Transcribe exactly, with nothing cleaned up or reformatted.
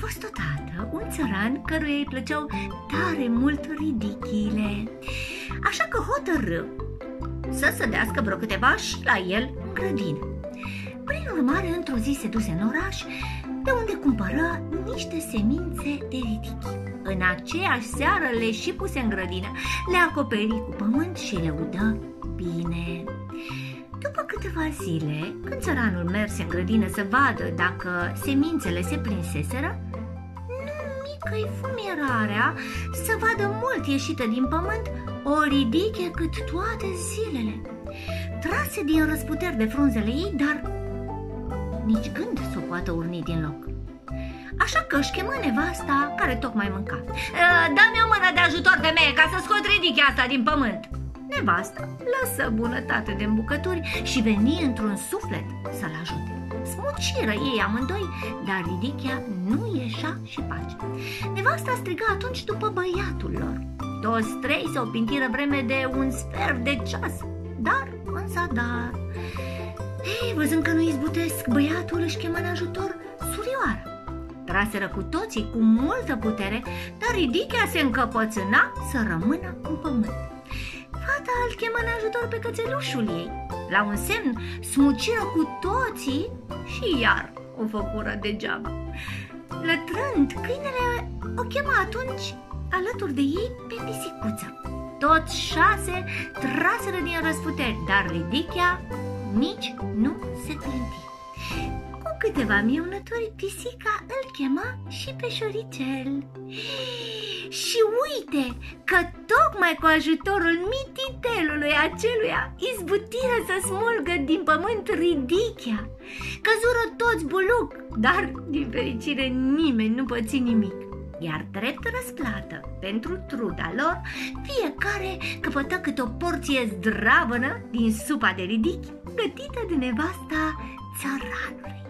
fost odată un țăran căruia îi plăceau tare mult ridichiile, așa că hotărâ să sădească vreo câteva și la el în grădină. Prin urmare, într-o zi se duse în oraș, de unde cumpără niște semințe de ridichi. În aceeași seară le și puse în grădină, le acoperi cu pământ și le udă bine. După câteva zile, când țăranul merse în grădină să vadă dacă semințele se prinseseră, mică-i fumierarea să vadă mult ieșită din pământ, o ridiche cât toate zilele. Trase din răsputeri de frunzele ei, dar nici gând s-o poată urni din loc. Așa că își chemă nevasta care tocmai mânca. "Dă-mi o mână de ajutor, femeie, ca să scot ridichea asta din pământ." Nevasta lăsă bunătate de îmbucături și veni într-un suflet să-l ajute. Smuciră ei amândoi, dar ridichea nu ieșea și pace. Nevasta striga atunci după băiatul lor. Toți trei se opintiră vreme de un sfert de ceas, dar în zadar. Ei, văzând că nu izbutesc, băiatul își chemă în ajutor surioara. Traseră cu toții cu multă putere, dar ridichea se încăpățâna să rămână în pământ. Fata îl chemă în ajutor pe cățelușul ei. La un semn, smuciră cu toții și iar o făcură degeaba. Lătrând, câinele o chema atunci alături de ei pe pisicuță. Toți șase traseră din răsputeri, dar ridichea nici nu se clinti. Cu câteva miaunături, pisica îl chema și pe șoricel. Și uite că tocmai cu ajutorul mititelului aceluia izbutiră să smulgă din pământ ridichea. Căzură toți buluc, dar din fericire nimeni nu păți nimic. Iar drept răsplată pentru truda lor, fiecare căpătă câte o porție zdravănă din supa de ridichi gătită de nevasta țăranului.